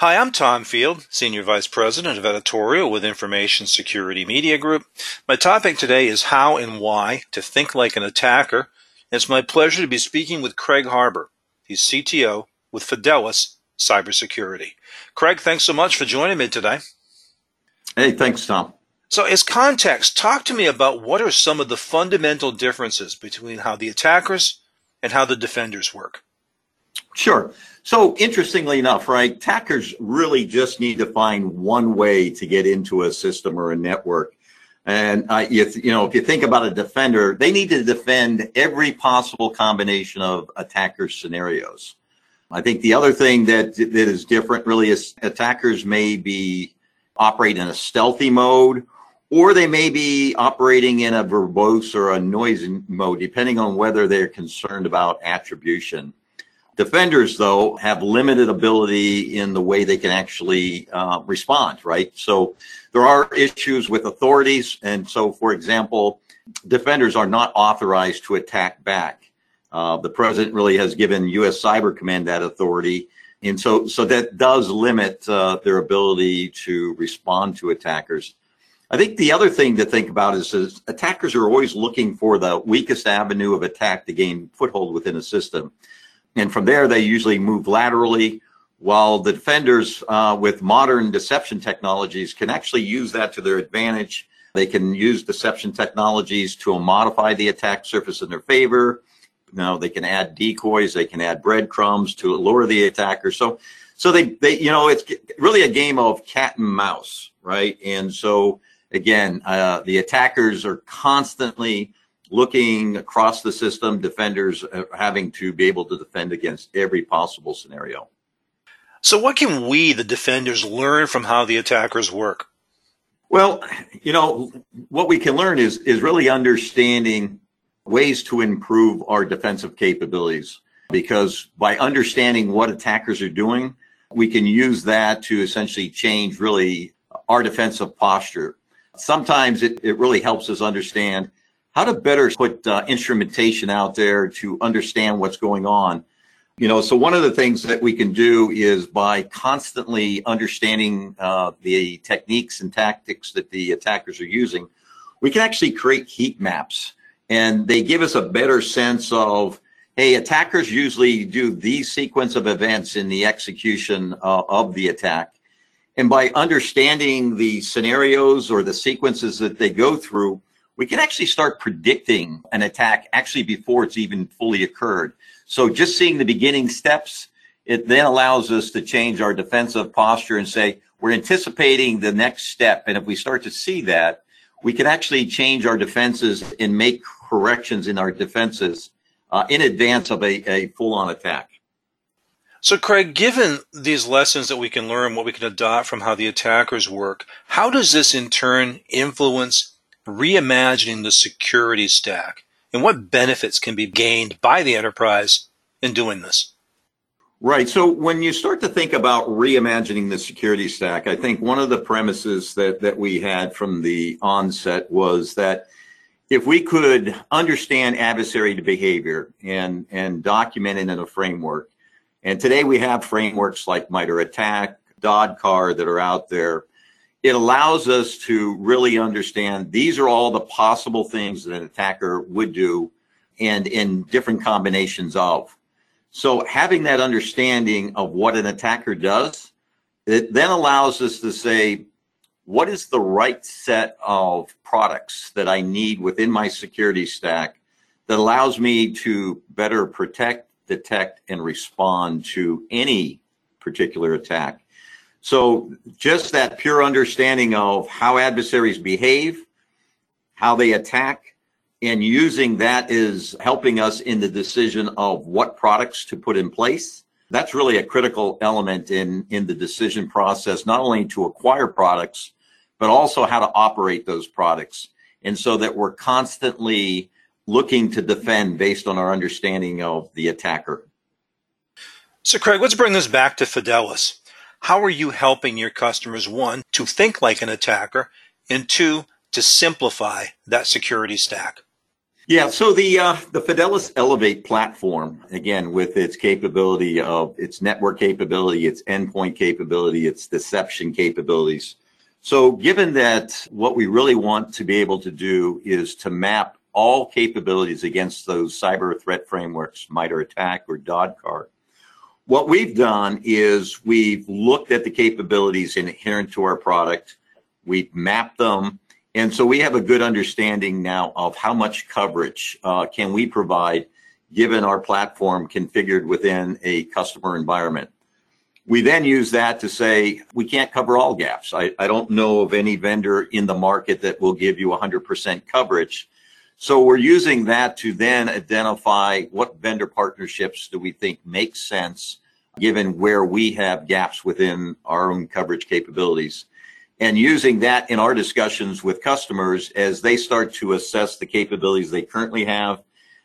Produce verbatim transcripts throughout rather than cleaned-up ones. Hi, I'm Tom Field, Senior Vice President of Editorial with Information Security Media Group. My topic today is How and Why to Think Like an Attacker. It's my pleasure to be speaking with Craig Harbour. He's C T O with Fidelis Cybersecurity. Craig, thanks so much for joining me today. Hey, thanks, Tom. So as context, talk to me about what are some of the fundamental differences between how the attackers and how the defenders work. Sure. So interestingly enough, right, attackers really just need to find one way to get into a system or a network. And, uh, if, you know, if you think about a defender, they need to defend every possible combination of attacker scenarios. I think the other thing that, that is different really is attackers may be operate in a stealthy mode, or they may be operating in a verbose or a noisy mode, depending on whether they're concerned about attribution. Defenders, though, have limited ability in the way they can actually uh, respond, right? So there are issues with authorities. And so, for example, defenders are not authorized to attack back. Uh, the president really has given U S Cyber Command that authority. And so, so that does limit uh, their ability to respond to attackers. I think the other thing to think about is, is attackers are always looking for the weakest avenue of attack to gain foothold within a system. And from there, they usually move laterally, while the defenders uh, with modern deception technologies can actually use that to their advantage. They can use deception technologies to modify the attack surface in their favor. You know, they can add decoys, they can add breadcrumbs to lure the attacker. So, so they, they, you know, it's really a game of cat and mouse, right? And so, again, uh, the attackers are constantly looking across the system, defenders having to be able to defend against every possible scenario. So what can we, the defenders, learn from how the attackers work? Well, you know, what we can learn is, is really understanding ways to improve our defensive capabilities, because by understanding what attackers are doing, we can use that to essentially change really our defensive posture. Sometimes it, it really helps us understand how to better put uh, instrumentation out there to understand what's going on. You know, so one of the things that we can do is by constantly understanding uh, the techniques and tactics that the attackers are using, we can actually create heat maps. And they give us a better sense of, hey, attackers usually do these sequence of events in the execution uh, of the attack. And by understanding the scenarios or the sequences that they go through, we can actually start predicting an attack actually before it's even fully occurred. So just seeing the beginning steps, it then allows us to change our defensive posture and say, we're anticipating the next step. And if we start to see that, we can actually change our defenses and make corrections in our defenses uh, in advance of a, a full-on attack. So, Craig, given these lessons that we can learn, what we can adopt from how the attackers work, how does this in turn influence reimagining the security stack, and what benefits can be gained by the enterprise in doing this? Right. So when you start to think about reimagining the security stack, I think one of the premises that, that we had from the onset was that if we could understand adversary behavior and, and document it in a framework, and today we have frameworks like MITRE ATT&CK, DODCAR that are out there, it allows us to really understand these are all the possible things that an attacker would do and in different combinations of. So having that understanding of what an attacker does, it then allows us to say, what is the right set of products that I need within my security stack that allows me to better protect, detect, and respond to any particular attack? So just that pure understanding of how adversaries behave, how they attack, and using that is helping us in the decision of what products to put in place. That's really a critical element in, in the decision process, not only to acquire products, but also how to operate those products. And so that we're constantly looking to defend based on our understanding of the attacker. So, Craig, let's bring this back to Fidelis. How are you helping your customers, one, to think like an attacker, and two, to simplify that security stack? Yeah, so the uh, the Fidelis Elevate platform, again, with its capability of its network capability, its endpoint capability, its deception capabilities. So given that what we really want to be able to do is to map all capabilities against those cyber threat frameworks, MITRE ATT&CK or DODCAR, what we've done is we've looked at the capabilities inherent to our product, we've mapped them, and so we have a good understanding now of how much coverage uh, can we provide given our platform configured within a customer environment. We then use that to say, we can't cover all gaps. I, I don't know of any vendor in the market that will give you one hundred percent coverage. So we're using that to then identify what vendor partnerships do we think make sense given where we have gaps within our own coverage capabilities, and using that in our discussions with customers as they start to assess the capabilities they currently have.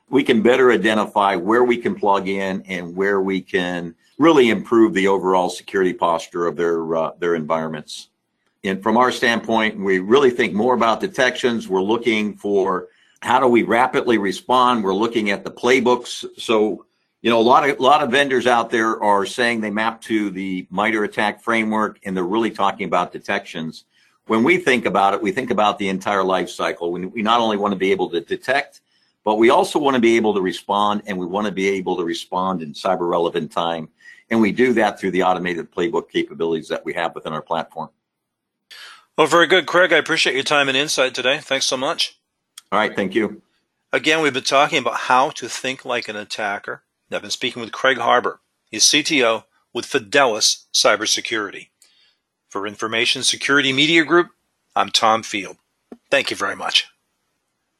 We can better identify where we can plug in and where we can really improve the overall security posture of their uh, their environments. And from our standpoint, we really think more about detections. We're looking for how do we rapidly respond? We're looking at the playbooks. So, you know, a lot of a lot of vendors out there are saying they map to the MITRE ATT&CK framework, and they're really talking about detections. When we think about it, we think about the entire life cycle. We, we not only want to be able to detect, but we also want to be able to respond, and we want to be able to respond in cyber relevant time. And we do that through the automated playbook capabilities that we have within our platform. Well, very good, Craig. I appreciate your time and insight today. Thanks so much. All right, thank you. Again, we've been talking about how to think like an attacker. And I've been speaking with Craig Harbour. He's C T O with Fidelis Cybersecurity. For Information Security Media Group, I'm Tom Field. Thank you very much.